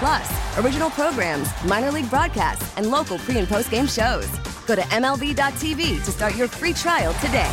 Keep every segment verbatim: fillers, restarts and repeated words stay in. Plus, original programs, minor league broadcasts, and local pre- and post-game shows. Go to M L B dot T V to start your free trial today.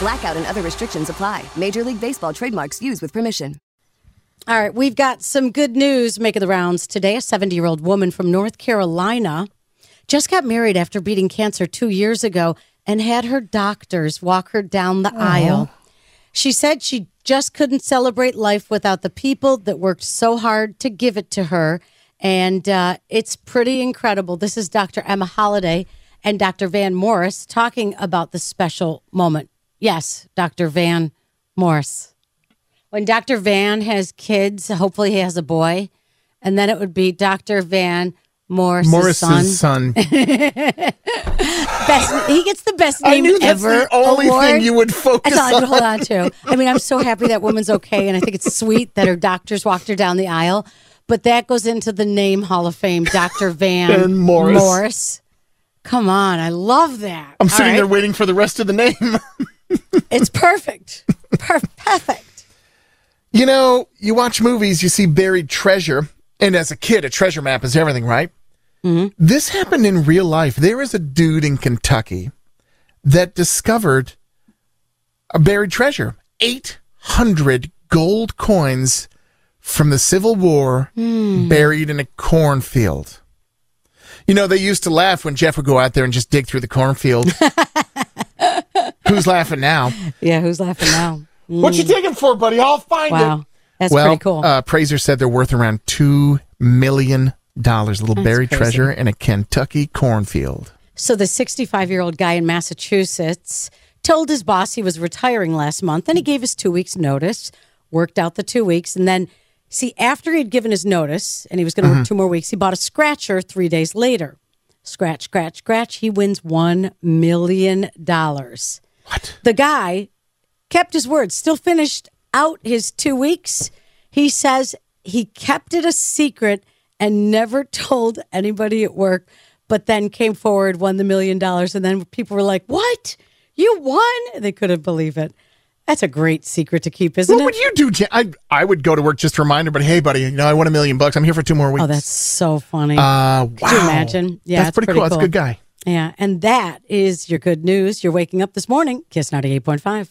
Blackout and other restrictions apply. Major League Baseball trademarks used with permission. All right, we've got some good news making the rounds today. A seventy-year-old woman from North Carolina just got married after beating cancer two years ago and had her doctors walk her down the Aww. aisle. She said she just couldn't celebrate life without the people that worked so hard to give it to her. And uh, it's pretty incredible. This is Doctor Emma Holiday and Doctor Van Morris talking about the special moment. Yes, Doctor Van Morris. When Doctor Van has kids, hopefully he has a boy. And then it would be Doctor Van Morris's, Morris's son. son. Best, he gets the best name I knew that's ever. The only award. Thing you would focus that's all on. I'd hold on to. I mean, I'm so happy that woman's okay, and I think it's sweet that her doctors walked her down the aisle. But that goes into the name Hall of Fame, Doctor Van, Van Morris. Morris. Come on, I love that. I'm all sitting right. there waiting for the rest of the name. It's perfect. perfect, perfect. You know, you watch movies, you see buried treasure, and as a kid, a treasure map is everything, right? Mm-hmm. This happened in real life. There is a dude in Kentucky that discovered a buried treasure. eight hundred gold coins from the Civil War mm. buried in a cornfield. You know, they used to laugh when Jeff would go out there and just dig through the cornfield. Who's laughing now? Yeah, who's laughing now? Mm. What you digging for, buddy? I'll find wow. it. That's well, pretty cool. Uh, appraiser said they're worth around two million dollars. A little That's buried crazy. Treasure in a Kentucky cornfield. So the sixty-five-year-old guy in Massachusetts told his boss he was retiring last month, and he gave his two weeks' notice, worked out the two weeks, and then, see, after he had given his notice, and he was going to mm-hmm. work two more weeks, he bought a scratcher three days later. Scratch, scratch, scratch. He wins one million dollars. What? The guy kept his word, still finished out his two weeks. He says he kept it a secret and never told anybody at work, but then came forward, won the million dollars, and then people were like, what? You won? They couldn't believe it. That's a great secret to keep, isn't it? What would you do, Jen? I, I would go to work just to remind everybody, hey, buddy, you know, I won a million bucks. I'm here for two more weeks. Oh, that's so funny. Uh, wow. Could you imagine? Yeah, that's pretty, pretty cool. cool. That's a good guy. Yeah, and that is your good news. You're waking up this morning. Kiss ninety-eight point five.